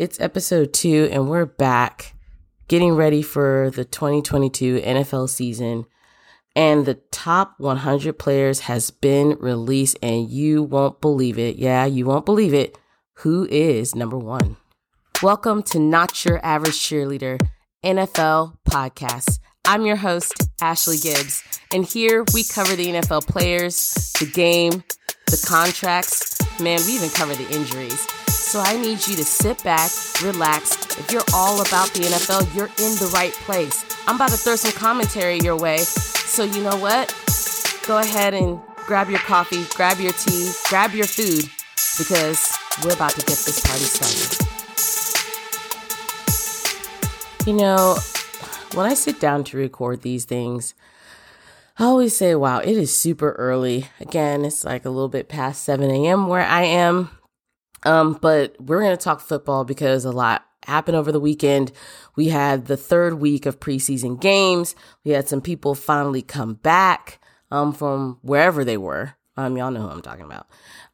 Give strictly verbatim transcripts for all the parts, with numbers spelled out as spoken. It's episode two, and we're back getting ready for the twenty twenty-two N F L season. And the top one hundred players has been released, and you won't believe it. Yeah, you won't believe it. Who is number one? Welcome to Not Your Average Cheerleader N F L Podcast. I'm your host, Ashley Gibbs, and here we cover the N F L players, the game, the contracts. Man, we even cover the injuries. So I need you to sit back, relax. If you're all about the N F L, you're in the right place. I'm about to throw some commentary your way. So you know what? Go ahead and grab your coffee, grab your tea, grab your food, because we're about to get this party started. You know, when I sit down to record these things, I always say, wow, it is super early. Again, it's like a little bit past seven a.m. where I am. Um, but we're going to talk football because a lot happened over the weekend. We had the third week of preseason games. We had some people finally come back um, from wherever they were. Um, y'all know who I'm talking about.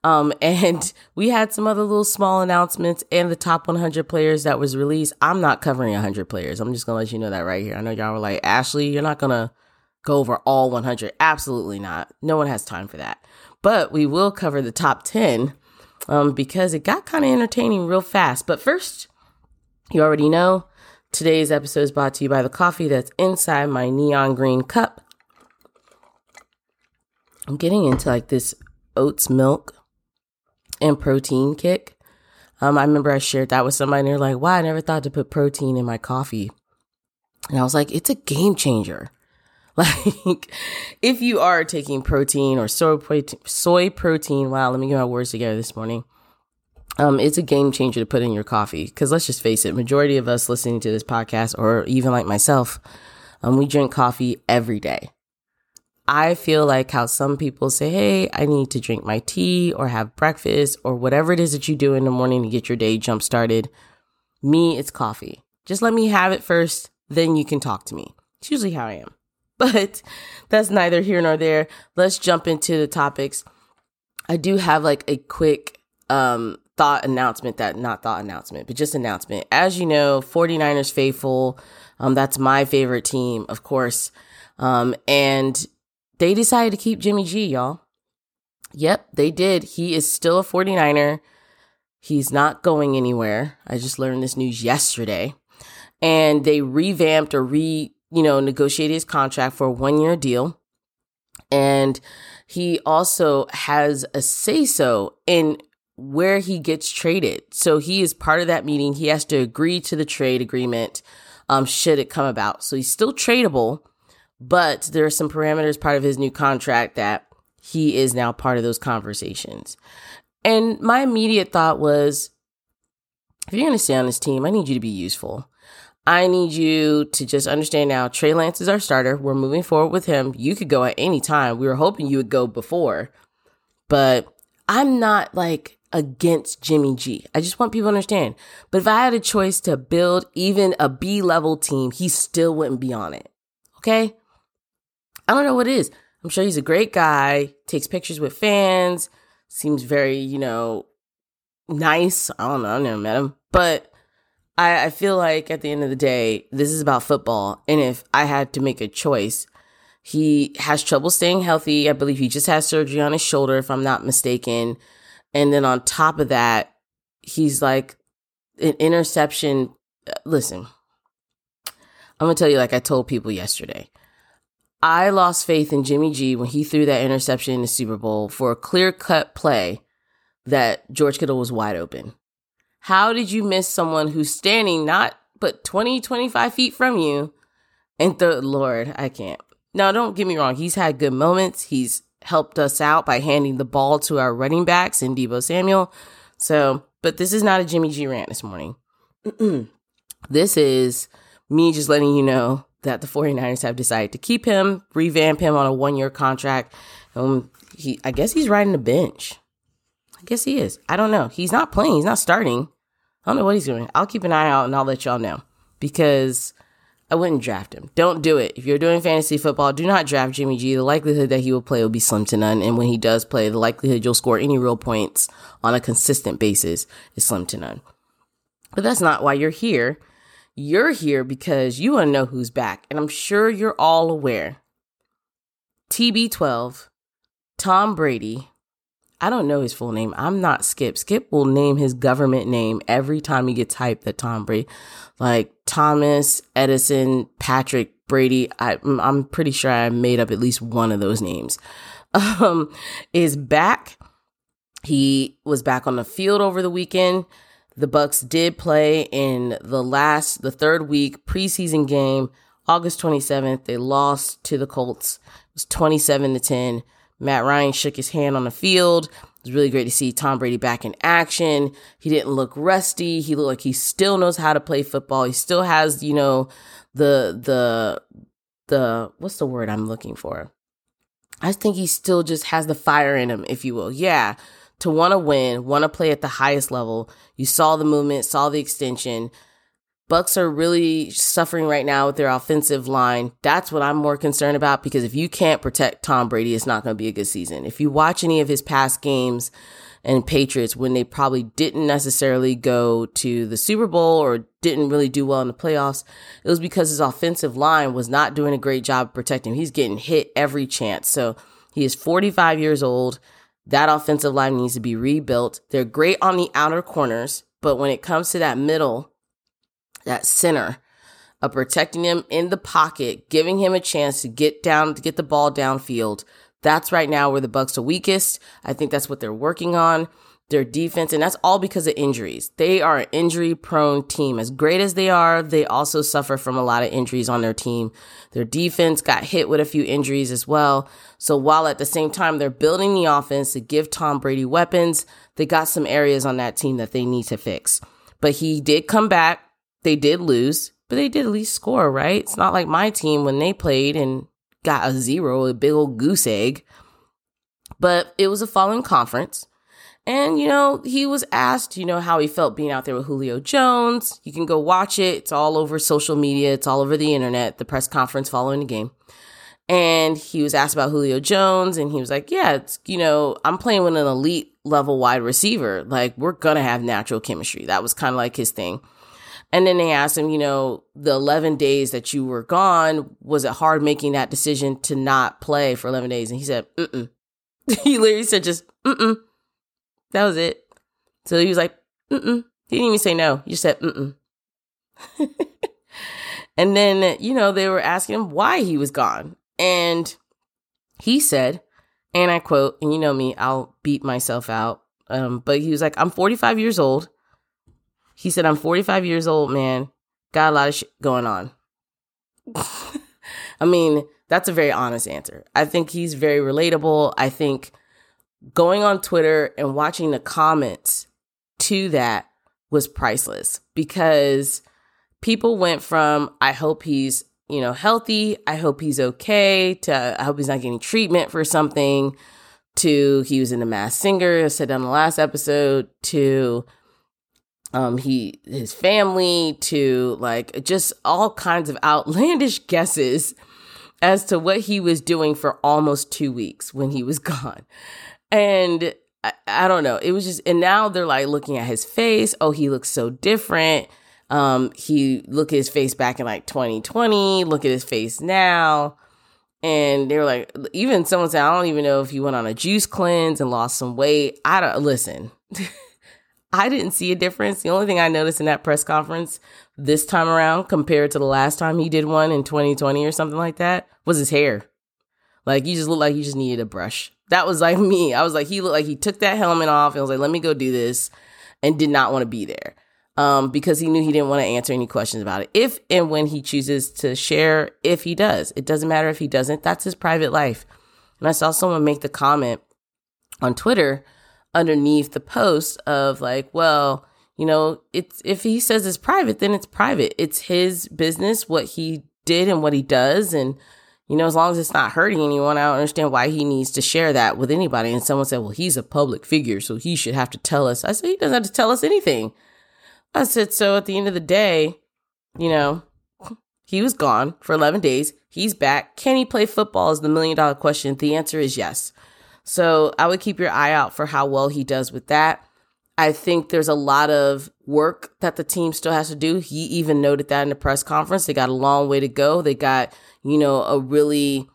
Um, and we had some other little small announcements and the top one hundred players that was released. I'm not covering one hundred players. I'm just going to let you know that right here. I know y'all were like, Ashley, you're not going to go over all one hundred. Absolutely not. No one has time for that. But we will cover the top ten. Um, because it got kind of entertaining real fast. But first, you already know, today's episode is brought to you by the coffee that's inside my neon green cup. I'm getting into like this oats milk and protein kick. Um, I remember I shared that with somebody and they're like, wow, I never thought to put protein in my coffee. And I was like, it's a game changer. Like, if you are taking protein or soy protein, soy protein, wow, let me get my words together this morning. Um, it's a game changer to put in your coffee because let's just face it, majority of us listening to this podcast or even like myself, um, we drink coffee every day. I feel like how some people say, hey, I need to drink my tea or have breakfast or whatever it is that you do in the morning to get your day jump started. Me, it's coffee. Just let me have it first, then you can talk to me. It's usually how I am. But that's neither here nor there. Let's jump into the topics. I do have like a quick um, thought announcement that not thought announcement, but just announcement. As you know, forty-niners faithful. Um, that's my favorite team, of course. Um, and they decided to keep Jimmy G, y'all. Yep, they did. He is still a forty-niner. He's not going anywhere. I just learned this news yesterday. And they revamped or re you know, negotiated his contract for a one-year deal. And he also has a say-so in where he gets traded. So he is part of that meeting. He has to agree to the trade agreement um, should it come about. So he's still tradable, but there are some parameters part of his new contract that he is now part of those conversations. And my immediate thought was, if you're going to stay on this team, I need you to be useful. I need you to just understand now, Trey Lance is our starter. We're moving forward with him. You could go at any time. We were hoping you would go before, but I'm not like against Jimmy G. I just want people to understand. But if I had a choice to build even a B-level team, he still wouldn't be on it, okay? I don't know what it is. I'm sure he's a great guy, takes pictures with fans, seems very, you know, nice. I don't know. I never met him, but I feel like at the end of the day, this is about football. And if I had to make a choice, he has trouble staying healthy. I believe he just had surgery on his shoulder, if I'm not mistaken. And then on top of that, he's like an interception. Listen, I'm going to tell you like I told people yesterday. I lost faith in Jimmy G when he threw that interception in the Super Bowl for a clear-cut play that George Kittle was wide open. How did you miss someone who's standing not but twenty, twenty-five feet from you? And the Lord, I can't. Now, don't get me wrong. He's had good moments. He's helped us out by handing the ball to our running backs in Deebo Samuel. So, but this is not a Jimmy G rant this morning. This is me just letting you know that the forty-niners have decided to keep him, revamp him on a one-year contract. Um, he, I guess he's riding the bench. I guess he is. I don't know. He's not playing. He's not starting. I don't know what he's doing. I'll keep an eye out and I'll let y'all know because I wouldn't draft him. Don't do it. If you're doing fantasy football, do not draft Jimmy G. The likelihood that he will play will be slim to none. And when he does play, the likelihood you'll score any real points on a consistent basis is slim to none. But that's not why you're here. You're here because you want to know who's back, and I'm sure you're all aware. T B twelve, Tom Brady. I don't know his full name. I'm not Skip. Skip will name his government name every time he gets hyped that Tom Brady, like Thomas, Edison, Patrick, Brady. I, I'm pretty sure I made up at least one of those names. Um, is back. He was back on the field over the weekend. The Bucs did play in the last, the third week preseason game, August twenty-seventh. They lost to the Colts. It was twenty-seven to ten. Matt Ryan shook his hand on the field. It was really great to see Tom Brady back in action. He didn't look rusty. He looked like he still knows how to play football. He still has, you know, the, the, the, what's the word I'm looking for? I think he still just has the fire in him, if you will. Yeah. To want to win, want to play at the highest level. You saw the movement, saw the extension. Bucs are really suffering right now with their offensive line. That's what I'm more concerned about, because if you can't protect Tom Brady, it's not going to be a good season. If you watch any of his past games and Patriots, when they probably didn't necessarily go to the Super Bowl or didn't really do well in the playoffs, it was because his offensive line was not doing a great job protecting him. He's getting hit every chance. So he is forty-five years old. That offensive line needs to be rebuilt. They're great on the outer corners, but when it comes to that middle, that center, of protecting him in the pocket, giving him a chance to get down, to get the ball downfield. That's right now where the Bucs are weakest. I think that's what they're working on, their defense, and that's all because of injuries. They are an injury-prone team. As great as they are, they also suffer from a lot of injuries on their team. Their defense got hit with a few injuries as well. So while at the same time they're building the offense to give Tom Brady weapons, they got some areas on that team that they need to fix. But he did come back. They did lose, but they did at least score, right? It's not like my team when they played and got a zero, a big old goose egg. But it was a falling conference. And, you know, he was asked, you know, how he felt being out there with Julio Jones. You can go watch it. It's all over social media. It's all over the internet, the press conference following the game. And he was asked about Julio Jones, and he was like, yeah, it's, you know, I'm playing with an elite level wide receiver. Like, we're going to have natural chemistry. That was kind of like his thing. And then they asked him, you know, the eleven days that you were gone, was it hard making that decision to not play for eleven days? And he said, mm-mm. He literally said just, mm-mm. That was it. So he was like, mm-mm. He didn't even say no. He just said, mm-mm. And then, you know, they were asking him why he was gone. And he said, and I quote, and you know me, I'll beat myself out. Um, but he was like, I'm forty-five years old. He said, I'm forty-five years old, man. Got a lot of shit going on. I mean, that's a very honest answer. I think he's very relatable. I think going on Twitter and watching the comments to that was priceless, because people went from, I hope he's, you know, healthy, I hope he's okay, to I hope he's not getting treatment for something, to he was in The Masked Singer, I said on the last episode, to Um, he, his family, to like just all kinds of outlandish guesses as to what he was doing for almost two weeks when he was gone. And I, I don't know. It was just, and now they're like looking at his face. Oh, he looks so different. Um, he look at his face back in like twenty twenty, look at his face now. And they were like, even someone said, I don't even know if he went on a juice cleanse and lost some weight. I don't listen. I didn't see a difference. The only thing I noticed in that press conference this time around compared to the last time he did one in twenty twenty or something like that was his hair. Like, you just looked like you just needed a brush. That was like me. I was like, he looked like he took that helmet off and was like, let me go do this, and did not want to be there um, because he knew he didn't want to answer any questions about it. If and when he chooses to share, if he does, it doesn't matter if he doesn't. That's his private life. And I saw someone make the comment on Twitter underneath the post of like, well, you know, it's, if he says it's private, then it's private. It's his business, what he did and what he does. And, you know, as long as it's not hurting anyone, I don't understand why he needs to share that with anybody. And someone said, well, he's a public figure, so he should have to tell us. I said, he doesn't have to tell us anything. I said, so at the end of the day, you know, he was gone for eleven days. He's back. Can he play football is the million dollar question. The answer is yes. So I would keep your eye out for how well he does with that. I think there's a lot of work that the team still has to do. He even noted that in the press conference. They got a long way to go. They got, you know, a really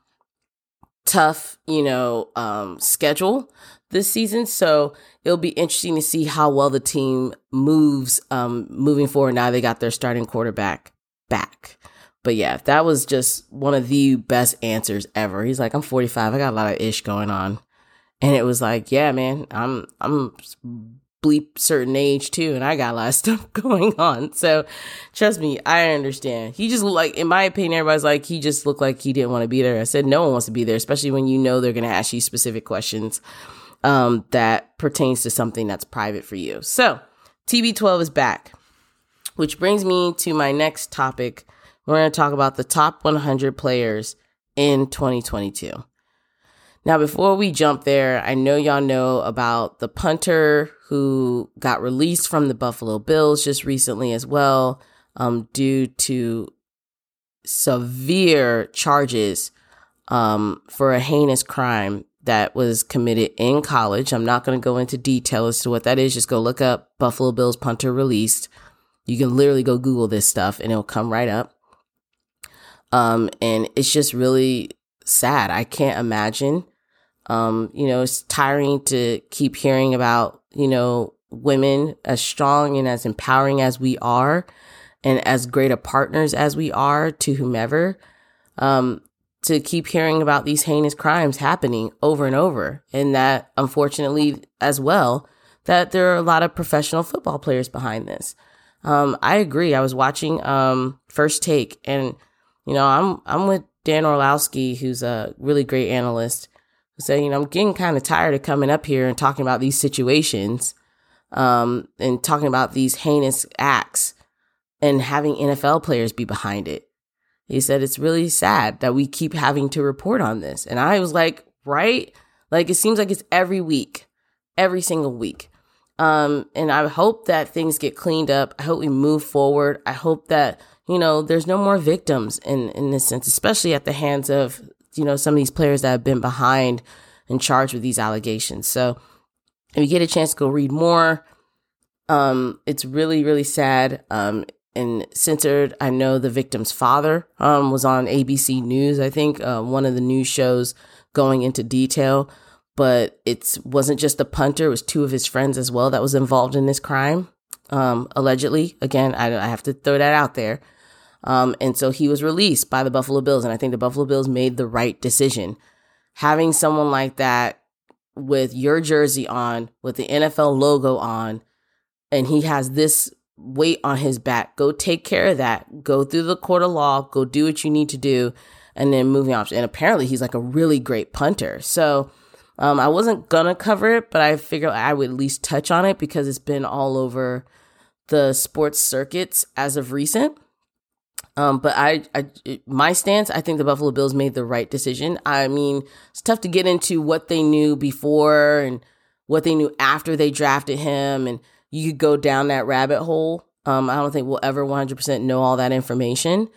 tough, you know, um, schedule this season. So it'll be interesting to see how well the team moves um, moving forward. Now they got their starting quarterback back. But yeah, that was just one of the best answers ever. He's like, I'm forty-five. I got a lot of ish going on. And it was like, yeah, man, I'm, I'm bleep certain age too, and I got a lot of stuff going on. So trust me, I understand. He just looked like, in my opinion, everybody's like, he just looked like he didn't want to be there. I said, no one wants to be there, especially when you know they're going to ask you specific questions um, that pertains to something that's private for you. So T B twelve is back, which brings me to my next topic. We're going to talk about the top one hundred players in twenty twenty-two. Now, before we jump there, I know y'all know about the punter who got released from the Buffalo Bills just recently as well, um, due to severe charges um, for a heinous crime that was committed in college. I'm not going to go into detail as to what that is. Just go look up Buffalo Bills punter released. You can literally go Google this stuff and it'll come right up. Um, and it's just really sad. I can't imagine. Um, you know, it's tiring to keep hearing about, you know, women as strong and as empowering as we are and as great a partners as we are to whomever, um, to keep hearing about these heinous crimes happening over and over. And that, unfortunately, as well, that there are a lot of professional football players behind this. Um, I agree. I was watching um, First Take, and, you know, I'm I'm with Dan Orlowski, who's a really great analyst. So, you know, I'm getting kind of tired of coming up here and talking about these situations um, and talking about these heinous acts and having N F L players be behind it. He said, it's really sad that we keep having to report on this. And I was like, right? Like, it seems like it's every week, every single week. Um, and I hope that things get cleaned up. I hope we move forward. I hope that, you know, there's no more victims in, in this sense, especially at the hands of, you know, some of these players that have been behind and charged with these allegations. So if you get a chance to go read more, um, it's really, really sad. Um, and censored. I know the victim's father, um, was on A B C News, I think, uh, one of the news shows going into detail, but it wasn't just the punter. It was two of his friends as well that was involved in this crime. Um, allegedly, again, I, I have to throw that out there. Um, and so he was released by the Buffalo Bills. And I think the Buffalo Bills made the right decision. Having someone like that with your jersey on, with the N F L logo on, and he has this weight on his back, go take care of that. Go through the court of law. Go do what you need to do. And then moving on. And apparently he's like a really great punter. So um, I wasn't going to cover it, but I figured I would at least touch on it because it's been all over the sports circuits as of recent. Um, but I, I, my stance, I think the Buffalo Bills made the right decision. I mean, it's tough to get into what they knew before and what they knew after they drafted him. And you could go down that rabbit hole. Um, I don't think we'll ever one hundred percent know all that information,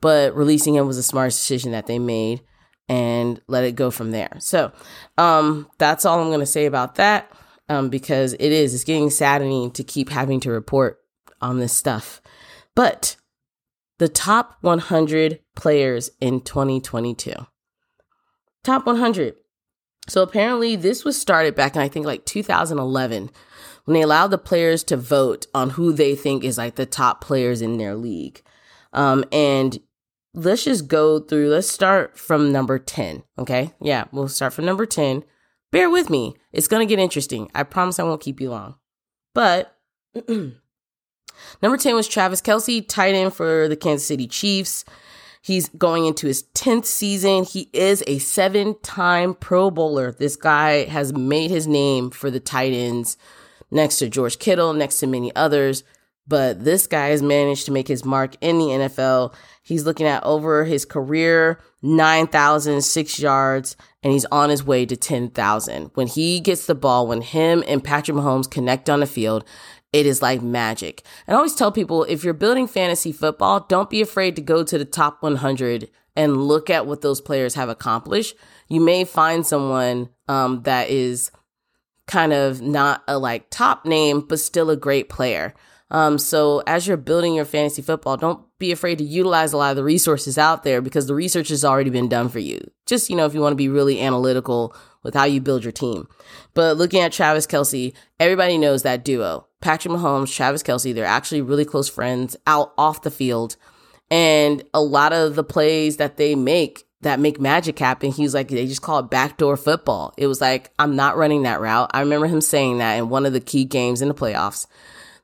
but releasing him was a smart decision that they made and let it go from there. So, um, that's all I'm going to say about that. Um, because it is, it's getting saddening to keep having to report on this stuff, but the top one hundred players in twenty twenty-two. Top one hundred. So apparently this was started back in, I think, like two thousand eleven when they allowed the players to vote on who they think is like the top players in their league. Um, and let's just go through. Let's start from number ten. Okay. Yeah. We'll start from number ten. Bear with me. It's going to get interesting. I promise I won't keep you long. But number ten was Travis Kelce, tight end for the Kansas City Chiefs. He's going into his tenth season. He is a seven-time Pro Bowler. This guy has made his name for the tight ends next to George Kittle, next to many others. But this guy has managed to make his mark in the N F L. He's looking at over his career, nine thousand six yards, and he's on his way to ten thousand. When he gets the ball, when him and Patrick Mahomes connect on the field, it is like magic. And I always tell people, if you're building fantasy football, don't be afraid to go to the top one hundred and look at what those players have accomplished. You may find someone um, that is kind of not a like top name, but still a great player. Um, so as you're building your fantasy football, don't be afraid to utilize a lot of the resources out there because the research has already been done for you. Just, you know, if you want to be really analytical with how you build your team. But looking at Travis Kelce, everybody knows that duo. Patrick Mahomes, Travis Kelce, they're actually really close friends out off the field. And a lot of the plays that they make that make magic happen, he's like, they just call it backdoor football. It was like, I'm not running that route. I remember him saying that in one of the key games in the playoffs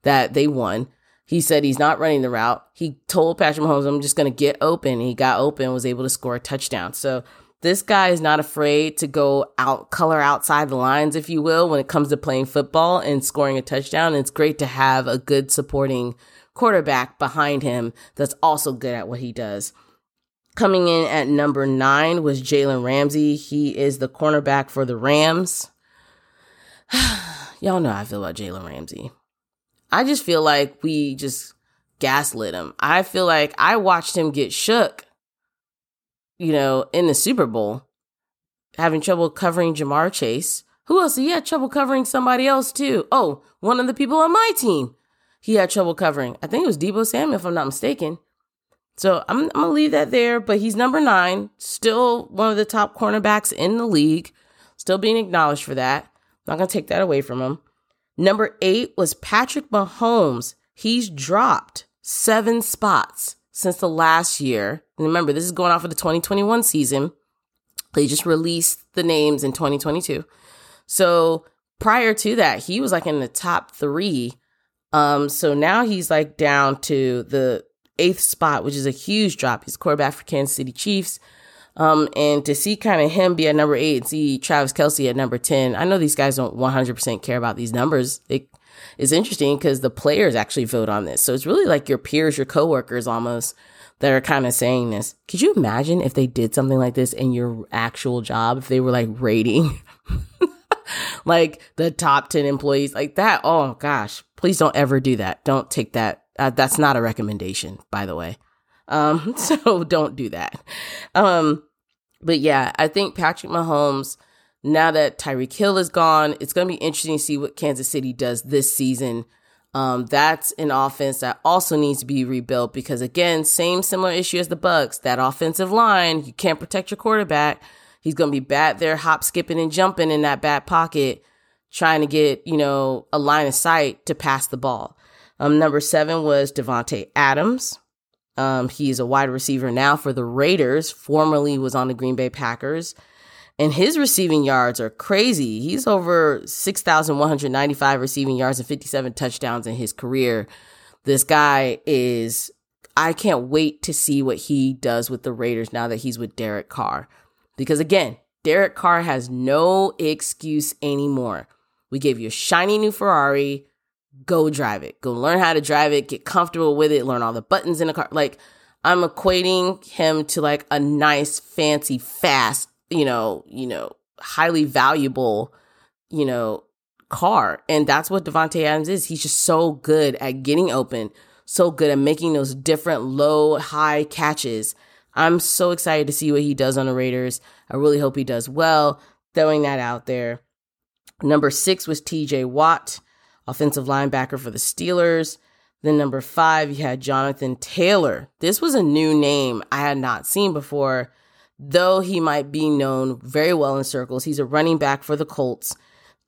that they won. He said he's not running the route. He told Patrick Mahomes, I'm just going to get open. He got open, was able to score a touchdown. So this guy is not afraid to go out, color outside the lines, if you will, when it comes to playing football and scoring a touchdown. And it's great to have a good supporting quarterback behind him that's also good at what he does. Coming in at number nine was Jalen Ramsey. He is the cornerback for the Rams. Y'all know how I feel about Jalen Ramsey. I just feel like we just gaslit him. I feel like I watched him get shook, you know, in the Super Bowl, having trouble covering Jamar Chase. Who else? He had trouble covering somebody else too. Oh, one of the people on my team he had trouble covering. I think it was Deebo Samuel, if I'm not mistaken. So I'm, I'm going to leave that there, but he's number nine, still one of the top cornerbacks in the league, still being acknowledged for that. Not going to take that away from him. Number eight was Patrick Mahomes. He's dropped seven spots since the last year. And remember, this is going off of the twenty twenty-one season. They just released the names in twenty twenty-two. So prior to that, he was like in the top three. Um, so now he's like down to the eighth spot, which is a huge drop. He's quarterback for Kansas City Chiefs. Um, and to see kind of him be at number eight and see Travis Kelce at number ten, I know these guys don't one hundred percent care about these numbers. It is interesting because the players actually vote on this. So it's really like your peers, your coworkers almost that are kind of saying this. Could you imagine if they did something like this in your actual job? If they were like rating like the top ten employees like that? Oh gosh, please don't ever do that. Don't take that. Uh, that's not a recommendation, by the way. Um, so don't do that. Um, but yeah, I think Patrick Mahomes, now that Tyreek Hill is gone, it's going to be interesting to see what Kansas City does this season. Um, that's an offense that also needs to be rebuilt because again, same similar issue as the Bucs, that offensive line, you can't protect your quarterback. He's going to be bad there, hop, skipping and jumping in that back pocket, trying to get, you know, a line of sight to pass the ball. Um, number seven was Devonta Adams. Um, he is a wide receiver now for the Raiders, formerly was on the Green Bay Packers, and his receiving yards are crazy. He's over six thousand one hundred ninety-five receiving yards and fifty-seven touchdowns in his career. This guy is, I can't wait to see what he does with the Raiders now that he's with Derek Carr. Because again, Derek Carr has no excuse anymore. We gave you a shiny new Ferrari. Go drive it. Go learn how to drive it. Get comfortable with it. Learn all the buttons in the car. Like, I'm equating him to like a nice, fancy, fast, you know, you know, highly valuable, you know, car. And that's what Devonta Adams is. He's just so good at getting open, so good at making those different low, high catches. I'm so excited to see what he does on the Raiders. I really hope he does well. Throwing that out there. Number six was T J Watt, offensive linebacker for the Steelers. Then number five, you had Jonathan Taylor. This was a new name I had not seen before, though he might be known very well in circles. He's a running back for the Colts.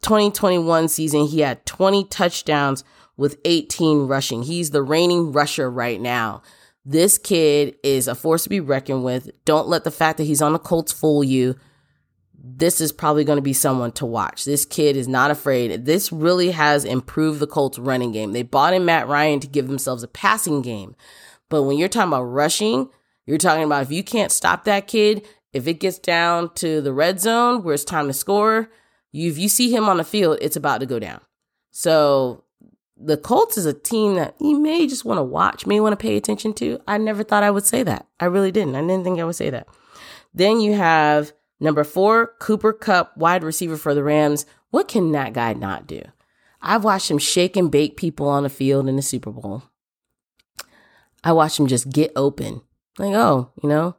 twenty twenty-one season, he had twenty touchdowns with eighteen rushing. He's the reigning rusher right now. This kid is a force to be reckoned with. Don't let the fact that he's on the Colts fool you. This is probably going to be someone to watch. This kid is not afraid. This really has improved the Colts running game. They bought in Matt Ryan to give themselves a passing game. But when you're talking about rushing, you're talking about if you can't stop that kid, if it gets down to the red zone where it's time to score, you, if you see him on the field, it's about to go down. So the Colts is a team that you may just want to watch, may want to pay attention to. I never thought I would say that. I really didn't. I didn't think I would say that. Then you have number four, Cooper Kupp, wide receiver for the Rams. What can that guy not do? I've watched him shake and bake people on the field in the Super Bowl. I watched him just get open. Like, oh, you know,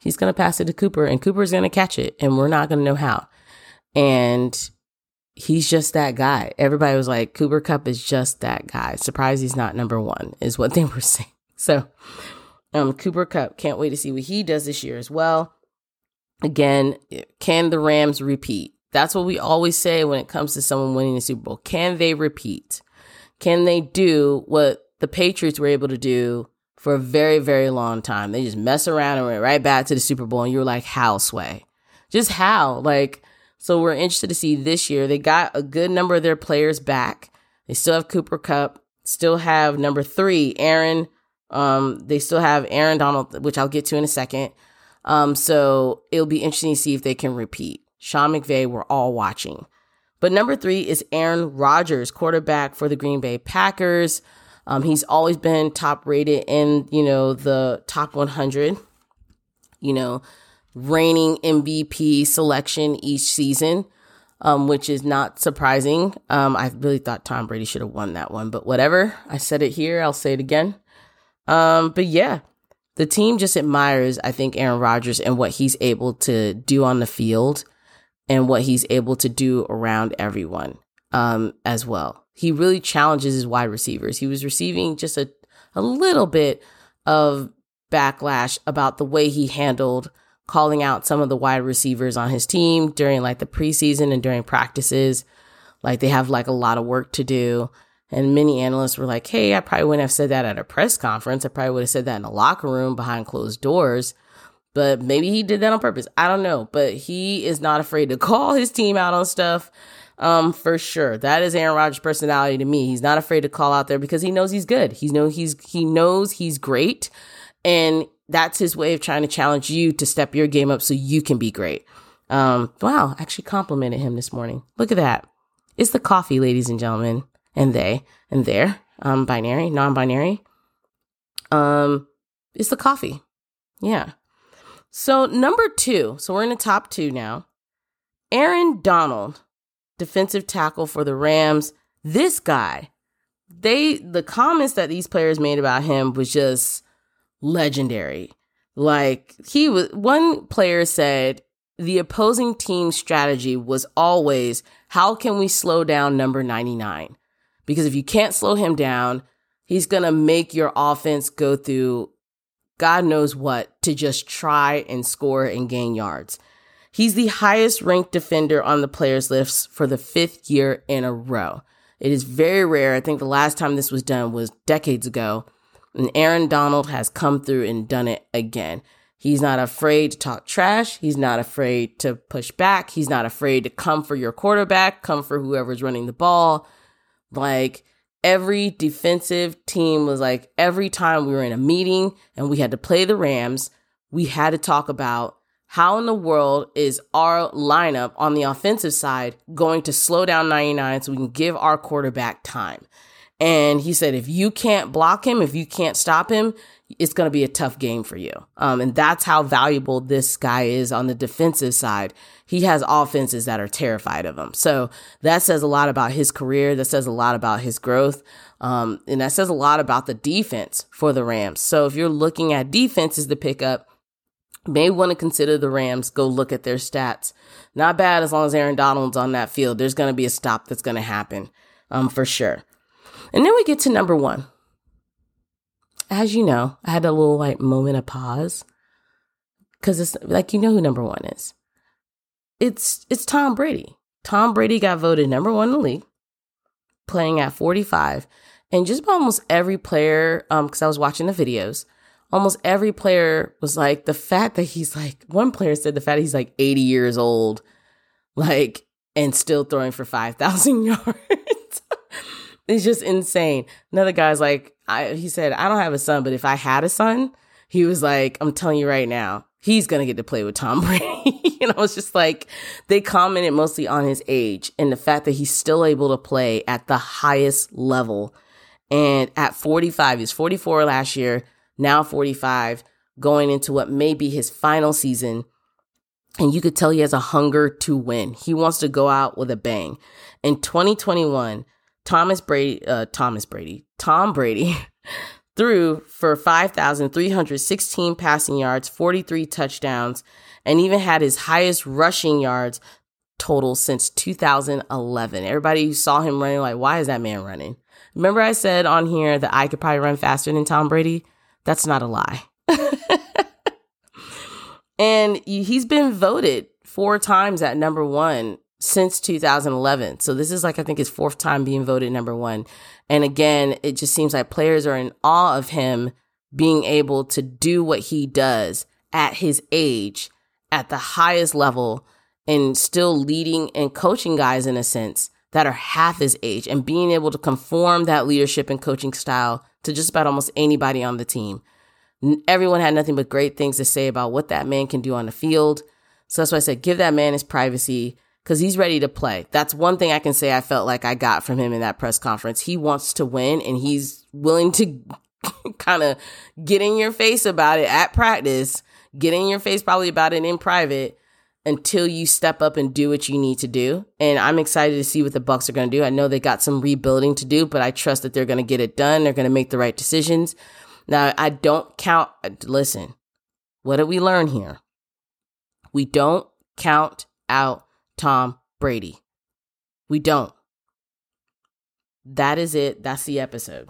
he's going to pass it to Cooper and Cooper's going to catch it and we're not going to know how. And he's just that guy. Everybody was like, Cooper Kupp is just that guy. Surprised he's not number one is what they were saying. So um, Cooper Kupp, can't wait to see what he does this year as well. Again, can the Rams repeat? That's what we always say when it comes to someone winning the Super Bowl. Can they repeat? Can they do what the Patriots were able to do for a very, very long time? They just mess around and went right back to the Super Bowl. And you were like, how, Sway? Just how? Like, so we're interested to see this year. They got a good number of their players back. They still have Cooper Kupp, still have number three, Aaron. Um, they still have Aaron Donald, which I'll get to in a second. Um, so it'll be interesting to see if they can repeat. Sean McVay, we're all watching. But number three is Aaron Rodgers, quarterback for the Green Bay Packers. Um, he's always been top rated in, you know, the top one hundred, you know, reigning M V P selection each season, um, which is not surprising. Um, I really thought Tom Brady should have won that one, but whatever. I said it here. I'll say it again. Um, but yeah, the team just admires, I think, Aaron Rodgers and what he's able to do on the field and what he's able to do around everyone um, as well. He really challenges his wide receivers. He was receiving just a, a little bit of backlash about the way he handled calling out some of the wide receivers on his team during like the preseason and during practices. Like they have like a lot of work to do. And many analysts were like, hey, I probably wouldn't have said that at a press conference. I probably would have said that in a locker room behind closed doors. But maybe he did that on purpose. I don't know. But he is not afraid to call his team out on stuff um, for sure. That is Aaron Rodgers' personality to me. He's not afraid to call out there because he knows he's good. He, know he's, he knows he's great. And that's his way of trying to challenge you to step your game up so you can be great. Um, wow, I actually complimented him this morning. Look at that. It's the coffee, ladies and gentlemen. And they, and there, um, binary, non-binary. Um, it's the coffee. Yeah. So number two, so we're in the top two now. Aaron Donald, defensive tackle for the Rams. This guy, they, the comments that these players made about him was just legendary. Like he was, one player said, the opposing team's strategy was always, how can we slow down number ninety-nine? Because if you can't slow him down, he's going to make your offense go through God knows what to just try and score and gain yards. He's the highest ranked defender on the players' lists for the fifth year in a row. It is very rare. I think the last time this was done was decades ago. And Aaron Donald has come through and done it again. He's not afraid to talk trash. He's not afraid to push back. He's not afraid to come for your quarterback, come for whoever's running the ball. Like every defensive team was like, every time we were in a meeting and we had to play the Rams, we had to talk about how in the world is our lineup on the offensive side going to slow down ninety-nine so we can give our quarterback time. And he said, if you can't block him, if you can't stop him, it's going to be a tough game for you. Um, and that's how valuable this guy is on the defensive side. He has offenses that are terrified of him. So that says a lot about his career. That says a lot about his growth. Um, and that says a lot about the defense for the Rams. So if you're looking at defenses to pick up, you may want to consider the Rams. Go look at their stats. Not bad as long as Aaron Donald's on that field. There's going to be a stop that's going to happen um, for sure. And then we get to number one. As you know, I had a little like moment of pause because it's like, you know who number one is. It's it's Tom Brady. Tom Brady got voted number one in the league, playing at forty-five. And just about almost every player, um, because I was watching the videos, almost every player was like, the fact that he's like, one player said the fact that he's like eighty years old, like, and still throwing for five thousand yards. It's just insane. Another guy's like, I, he said, I don't have a son, but if I had a son, he was like, I'm telling you right now, he's going to get to play with Tom Brady. And I was just like, they commented mostly on his age and the fact that he's still able to play at the highest level. And at forty-five, he's forty-four last year, now forty-five, going into what may be his final season. And you could tell he has a hunger to win. He wants to go out with a bang. In twenty twenty-one, Thomas Brady, uh, Thomas Brady, Tom Brady threw for five thousand three hundred sixteen passing yards, forty-three touchdowns, and even had his highest rushing yards total since two thousand eleven. Everybody who saw him running, like, why is that man running? Remember I said on here that I could probably run faster than Tom Brady? That's not a lie. And he's been voted four times at number one since two thousand eleven. So this is like, I think his fourth time being voted number one. And again, it just seems like players are in awe of him being able to do what he does at his age, at the highest level, and still leading and coaching guys in a sense that are half his age and being able to conform that leadership and coaching style to just about almost anybody on the team. Everyone had nothing but great things to say about what that man can do on the field. So that's why I said, give that man his privacy because he's ready to play. That's one thing I can say I felt like I got from him in that press conference. He wants to win and he's willing to kind of get in your face about it at practice, get in your face probably about it in private until you step up and do what you need to do. And I'm excited to see what the Bucs are going to do. I know they got some rebuilding to do, but I trust that they're going to get it done. They're going to make the right decisions. Now, I don't count, listen, what did we learn here? We don't count out Tom Brady. We don't. That is it. That's the episode.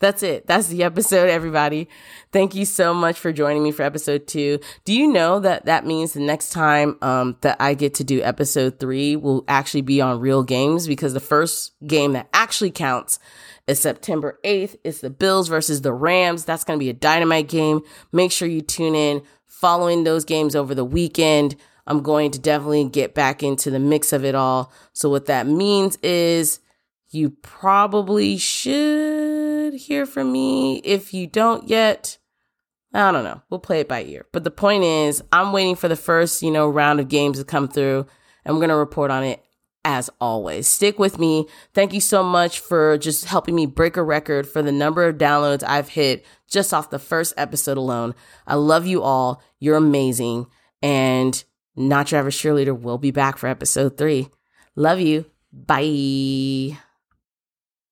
That's it. That's the episode, everybody. Thank you so much for joining me for episode two. Do you know that that means the next time um, that I get to do episode three will actually be on real games? Because the first game that actually counts is September eighth. It's the Bills versus the Rams. That's going to be a dynamite game. Make sure you tune in. Following those games over the weekend, I'm going to definitely get back into the mix of it all. So what that means is you probably should hear from me. If you don't yet, I don't know. We'll play it by ear. But the point is, I'm waiting for the first, you know, round of games to come through, and we're going to report on it as always. Stick with me. Thank you so much for just helping me break a record for the number of downloads I've hit just off the first episode alone. I love you all. You're amazing. And Not Your Average Cheerleader will be back for episode three. Love you. Bye.